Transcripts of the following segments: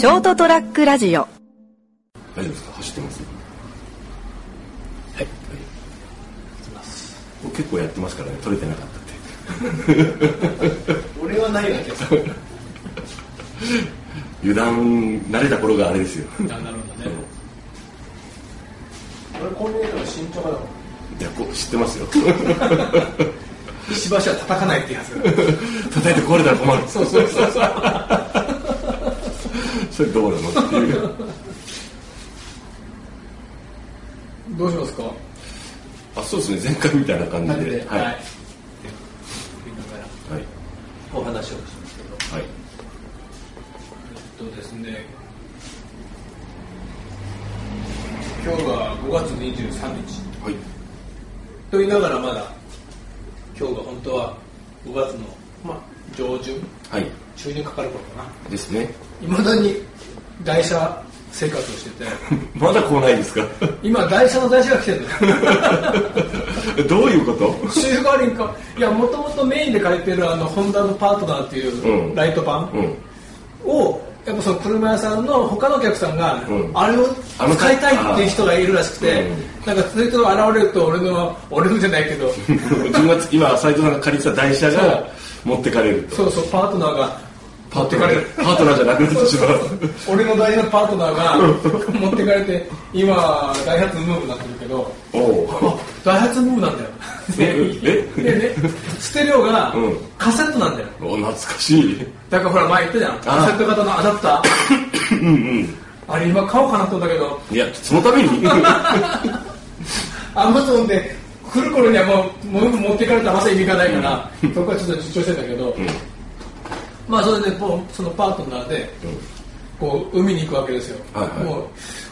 ショートトラックラジオ。大丈夫ですか？走ってます？はい、はい、結構やってますからね、取れてなかったって俺はないわけです油断慣れた頃があれですよ。なるほどね。俺こういうのは慎重だもん。いや、知ってますよ石橋は叩かないってやつ叩いて壊れたら困るそうそうそうそうそれどうなのっていうどうしますか？あ、そうですね、前回みたいな感じで、はい、はい、お話をしますけど、はい、ですね、今日が5月23日、はい、と言いながらまだ今日が本当は5月の、上旬、はい、中にかかる頃かなですね。未だに台車生活をしててまだ来ないですか？今台車が来てるのどういうこと？週替わりか。いや、もともとメインで借りてるホンダのパートナーっていうライトバン、をやっぱその車屋さんの他のお客さんが、あれを使いたいっていう人がいるらしくて、なんかそういう人が現れると俺のじゃないけど今斉藤さんが借りてた台車が持ってかれると。そうそう、パートナーが持ってかれる。パートナーじゃなくなってしまう俺の大事なパートナーが持ってかれて、今ダイハツムーブになってるけど、ダイハツムーブなんだよステレオがカセットなんだよ。懐かしい。だからほら前言ったじゃん、カセット型のアダプターあれ今買おうかなと思ったけど、いや、そのためにアマゾンで来る頃にはもう持ってかれたらまさに意味がないから、そこはちょっと主張してんだけど、それでそのパートナーでこう海に行くわけですよ。もう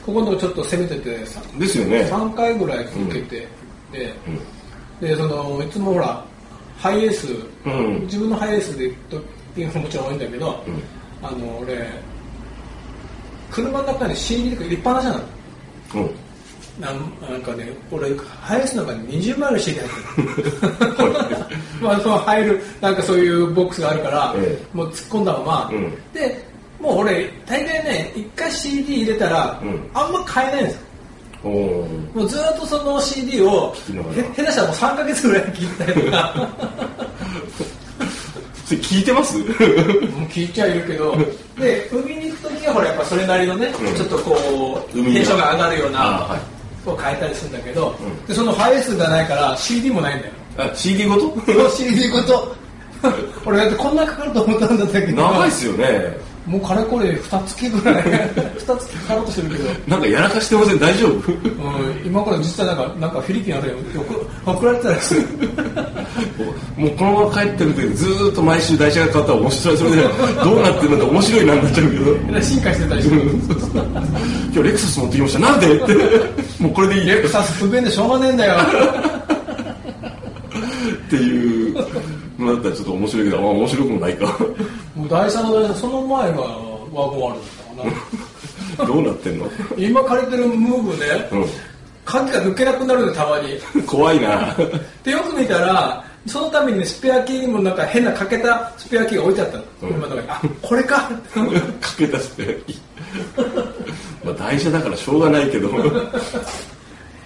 ここのちょっと攻めててですよね。3回ぐらい続けてで、そのいつもほらハイエース、自分のハイエースで行くとっていうのももちろん多いんだけど、俺車の中に CD とか入れっぱなしなの。なんかね、俺ハイエースの中に20枚ぐらい CD 入ってるその入るなんかそういうボックスがあるから、もう突っ込んだまま、でもう俺大概ね、1回 CD 入れたら、あんま買えないんですよ。もうずっとその CD を下手したらもう3ヶ月ぐらい聴いたりとかそれ聴いてます？もう聴いちゃいるけどで、海に行くときはほらやっぱそれなりのね、ちょっとこうテンションが上がるようなを変えたりするんだけど、でそのハイエースがないから CD もないんだよ。あ、CD ごと？CD ごと俺だってこんなかかると思ったんだったけど、長いっすよね。もうかれこれ2月ぐらい2月かかろうとしてるけど、なんかやらかしてません？大丈夫？今から実際なんかフィリピンあるよ送られてたらしいもうこのまま帰ってる時ずーっと毎週台車が変わったら面白い。それでどうなってるのか面白いなんだっちゃうけど進化してたりする今日レクサス持ってきました、なんでってもうこれでいい、レクサス不便でしょうがねえんだよっていうのだったらちょっと面白いけど、面白くもないかもう台車その前がワゴンあるんだからどうなってんの今借りてるムーブね、鍵が抜けなくなるのたまに怖いなで、よく見たらそのためにね、スペアキーもなんか変な欠けたスペアキーが置いてあったの、今の中に。あ、これか欠けたスペアキー台車だからしょうがないけど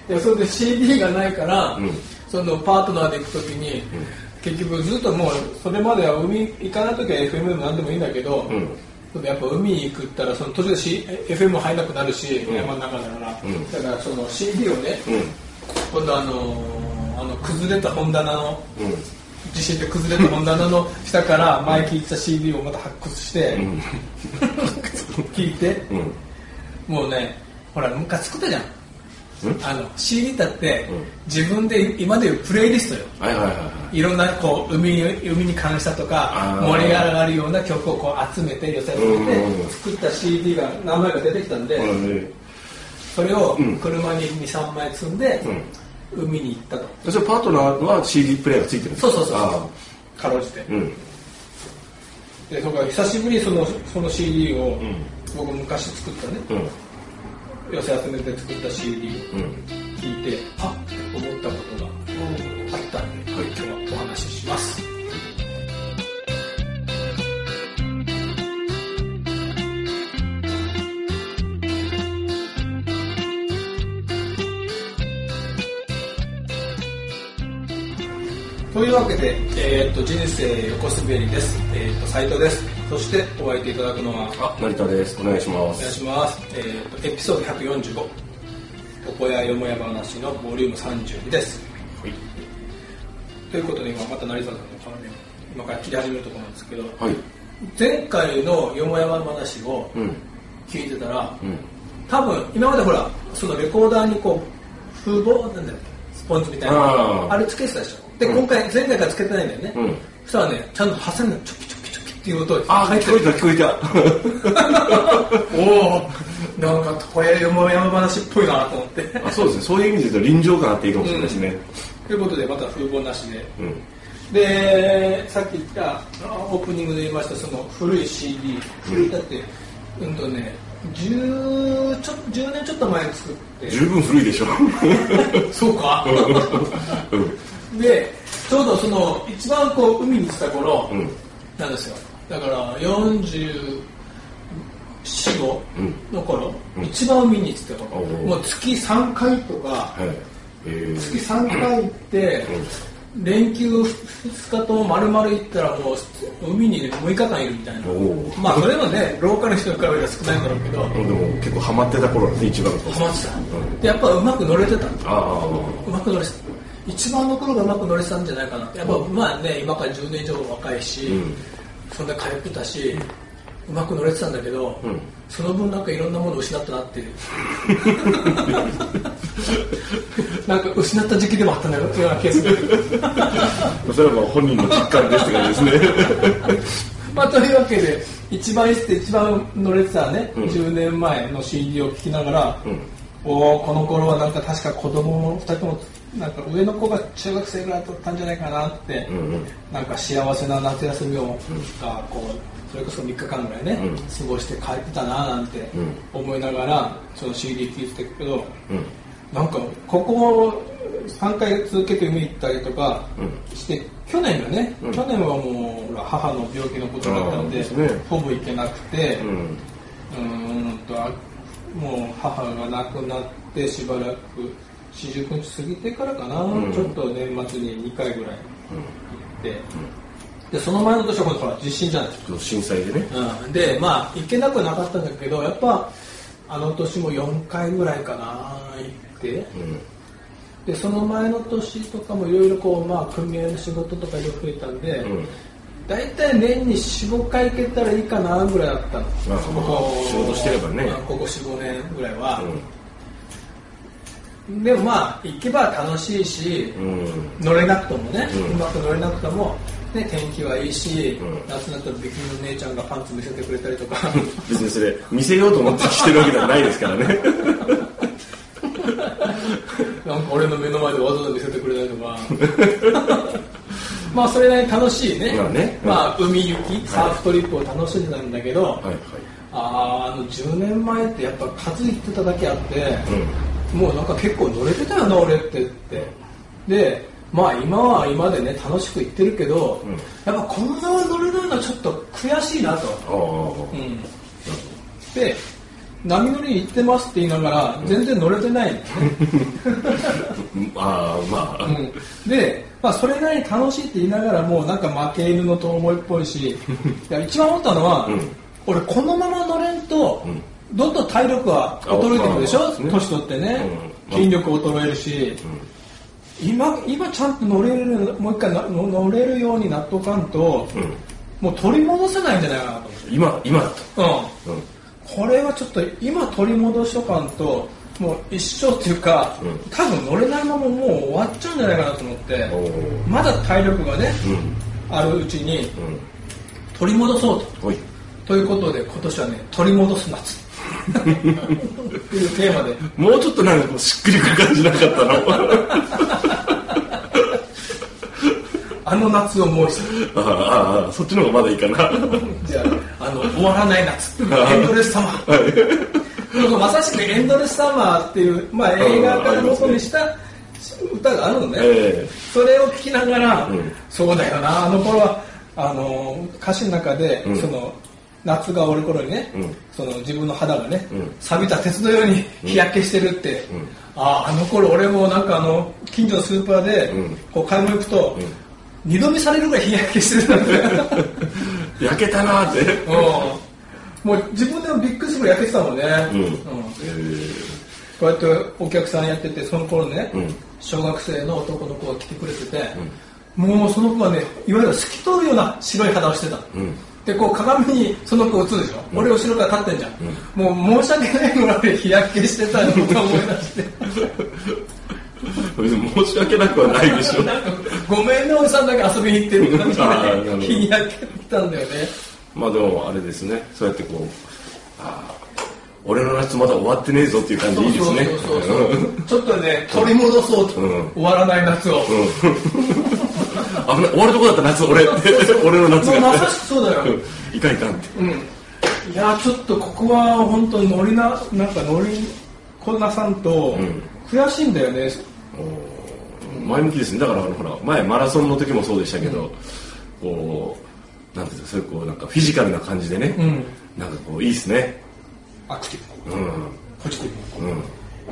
いや、それで CD がないから、そのパートナーで行くときに、結局ずっともうそれまでは海行かないときは FM でも何でもいいんだけど、やっぱ海に行くったらその途中で、FM も入らなくなるし、山の中だから、だからその CD をね、今度崩れた本棚の、地震で崩れた本棚の下から前聴いてた CD をまた発掘して、聴いて、もうね、ほらムカつくたじゃん。CD だって、自分で今でいうプレイリストよ。いろんなこう海に関したとか盛り上がるような曲をこう集めて寄せ集めて作った CD が何枚か出てきたんで、それを車に 2,3 枚積んで、海に行ったと。それパートナーは CD プレイがついてるんですか？そうそうそう。かろうじて。で、そこが久しぶりにその CD を、僕昔作ったね。寄せ集めて作った CD を聞いて、あっと思ったことがあったので、今日はお話しします。というわけで、人生横滑りです。斉藤です。そしてお相手いただくのは成田です。お願いします。お願いします。エピソード145、おこやよもや話のボリューム32です。はい。ということで今また成田さんの顔面今から切り始めるところなんですけど、はい、前回のよもや話を聞いてたら、多分今までほらそのレコーダーにこう風貌なんだよスポンジみたいな あれつけてたでしょ。で、今回、前回からつけてないんだよね。うん、そしたらね、ちゃんとハサミのチョキチョキチョキっていう音で。ああ、聞こえた。おお、なんか、これ、よもやま話っぽいなと思って。あ、そうですね、そういう意味で言うと臨場感あっていいかもしれないですね。ということで、また風貌なしで。で、さっき言った、オープニングで言いました、その古い CD。古いだって、10年ちょっと前に作って。十分古いでしょ。そうか。でちょうどその一番こう海に来た頃なんですよ、だから44、45の頃、一番海に来た頃、もう月3回とか、月3回行って、連休2日と丸々行ったらもう海に、ね、6日間いるみたいな。まあそれはねローカルの人に比べたら少ないんだろうけど、でも結構ハマってた頃ですね、一番ハマってた、でやっぱうまく乗れてた、うまく乗れてた、一番の頃がうまく乗れてたんじゃないかなって。やっぱまあね、今から10年以上若いし、そんな通ってたし、うまく乗れてたんだけど、その分なんかいろんなものを失ったなってなんか失った時期でもあったんだよっていうようなケースがそれはまあ本人の実感ですって感じですねまあというわけで、一番いいって一番乗れてたね、10年前の CD を聴きながら、おこの頃はなんか確か子供2人ともなんか上の子が中学生ぐらいだったんじゃないかなって、なんか幸せな夏休みをがこうそれこそ3日間ぐらいね、過ごして帰ってたななんて思いながらその CD 聴いてたけど、なんかここを3回続けて海行ったりとかして、去年がね、去年はもう母の病気のことだったので、ほぼ行けなくて、もう母が亡くなってしばらく49日過ぎてからかな、ちょっと年末に2回ぐらい行って、でその前の年はほら地震じゃないですか、震災でね、でまあ行けなくなかったんだけど、やっぱあの年も4回ぐらいかな行って、でその前の年とかもいろいろこうまあ組合の仕事とかいろいろ増えたんで、だいたい年に 4,5 回行けたらいいかなぐらいだったの、仕事してればね、ここ 4,5 年ぐらいは、でもまあ行けば楽しいし、乗れなくともね、うまく乗れなくとも、ね、天気はいいし、夏になったらビキニの姉ちゃんがパンツ見せてくれたりとか別にそれ見せようと思ってきてるわけではないですからねなんか俺の目の前でわざわざ見せてくれないとかまあそれなりに楽しいね、まあ、海行きサーフトリップを楽しんでたんだけど、あの10年前ってやっぱ数行ってただけあって、もうなんか結構乗れてたよな俺ってで、まあ今は今でね楽しく行ってるけど、やっぱこんなは乗れないのはちょっと悔しいなと、で波乗りに行ってますって言いながら、全然乗れてない、で、まあ、それなりに楽しいって言いながらもうなんか負け犬の遠吠えっぽいし一番思ったのは、俺このまま乗れんと、どんどん体力は衰えていくでしょ、年取ってね、筋力衰えるし、今ちゃんと乗れる、もう一回乗れるようになっとかんと、もう取り戻せないんじゃないかなと。今だと、これはちょっと今取り戻しとかんともう一生っていうか、多分乗れないままもう終わっちゃうんじゃないかなと思って、まだ体力がね、あるうちに取り戻そうと、ということで今年はね取り戻す夏っていうテーマで、もうちょっとなんかしっくりくる感じなかったのあの夏をもう一度、そっちの方がまだいいかなじゃあ終わらない夏、エンドレスサマーまさしくエンドレスサマーっていう、まあ、映画から元にした歌があるのね、それを聴きながら、そうだよな、あの頃は歌詞の中で、その夏が終わる頃にね、その自分の肌がね、錆びた鉄のように日焼けしてるって、あの頃俺もなんか近所のスーパーでこう買い物行くと、二度見されるぐらい日焼けしてるんだよ焼けたなって、もう自分でもびっくりするぐらい焼けてたもんね、うんうん。こうやってお客さんやってて、その頃ね、うん、小学生の男の子が来てくれてて、うん、もうその子はね、いわゆる透き通るような白い肌をしてた、うん、でこう鏡にその子映るでしょ、うん、俺後ろから立ってんじゃん、うん、もう申し訳ないぐらい日焼けしてたのと思い出して別に申し訳なくはないでしょごめんね、おじさんだけ遊びに行ってる感じで日焼けてたんだよね。まあでもあれですね、そうやってこう、あ、俺の夏まだ終わってねえぞっていう感じ、いいですね。そうそうそうそうちょっとね、取り戻そうと、うん、終わらない夏を、うん、危ない、終わるとこだった夏、俺俺の夏がまさしくそうだよ、うん、いかんいかんって、うん、いやちょっとここは本当にノリこなさんと悔しいんだよね、うん、前向きですね。だからほら前マラソンの時もそうでしたけど、うん、こうなんていうんですか、そういうこうなんかフィジカルな感じでね、うん、なんかこういいですね、アクティブ、うん、ポジティブ、うん、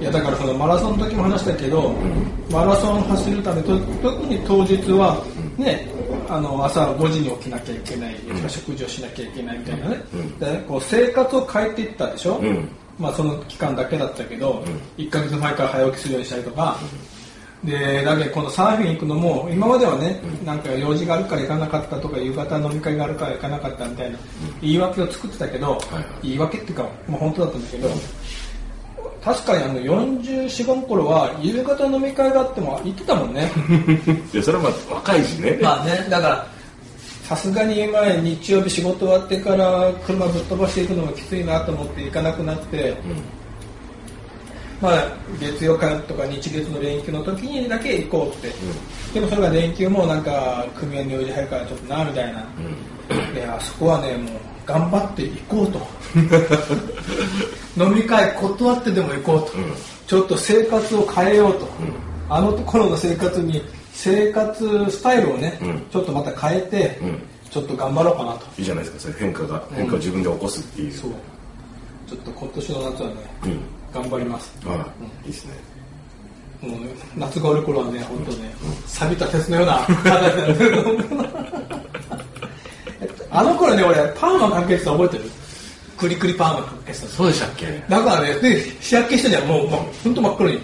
いやだからそのマラソンの時も話したけど、うん、マラソンを走るためと特に当日は、ね、うん、朝5時に起きなきゃいけない、うん、食事をしなきゃいけないみたいなね、うん、でこう生活を変えていったでしょ、うん、まあ、その期間だけだったけど、うん、1ヶ月前から早起きするようにしたりとか、うん、でだけどこのサーフィン行くのも今まではね、うん、なんか用事があるから行かなかったとか、夕方飲み会があるから行かなかったみたいな言い訳を作ってたけど、はいはい、言い訳っていうか、まあ、本当だったんだけど、確かに44、45の頃は夕方飲み会があっても行ってたもんねいやそれはまあ若いしね、まあね、だからさすがに今日曜日仕事終わってから車ぶっ飛ばしていくのがきついなと思って行かなくなって、うん、まあ、月曜間とか日月の連休の時にだけ行こうって、うん、でもそれが連休もなんか組合の用事入るからちょっとなみたいな、うん、いやそこはねもう頑張って行こうと飲み会断ってでも行こうと、うん、ちょっと生活を変えようと、うん、あの頃の生活に生活スタイルをね、うん、ちょっとまた変えて、うん、ちょっと頑張ろうかなと。いいじゃないですか、それ変化を自分で起こすっていう、うん、そうちょっと今年の夏はね、うん、頑張ります、うん、いいですね。もうね、夏が終わる頃はね、本当ね、うん、錆びた鉄のような肌になってると思うあの頃ね、俺パーマかけてた覚えてる？クリクリパーマかけてた。そうでしたっけ？だからね、で日焼けしてんじゃん、もう本当真っ黒に、うん、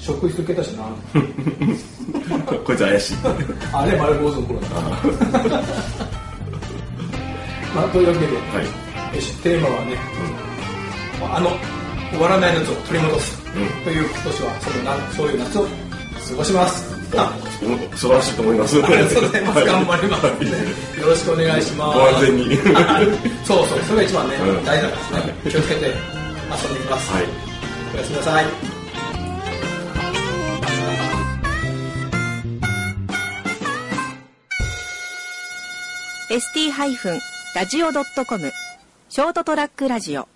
食費とけたしなこいつ怪しいあれ丸坊主の頃だまあというわけで、はい、テーマはね、うん、終わらない夏を取り戻す、うん、という今年はそういう夏を過ごします、うん、素晴らしいと思いますありがとうございます、はい、頑張ります、はい、よろしくお願いします。ご安全にそうそう、それが一番ね、うん、大事なんですね、はい、気をつけて遊んできます、はい、おやすみなさい。st-radio.com ショートトラックラジオ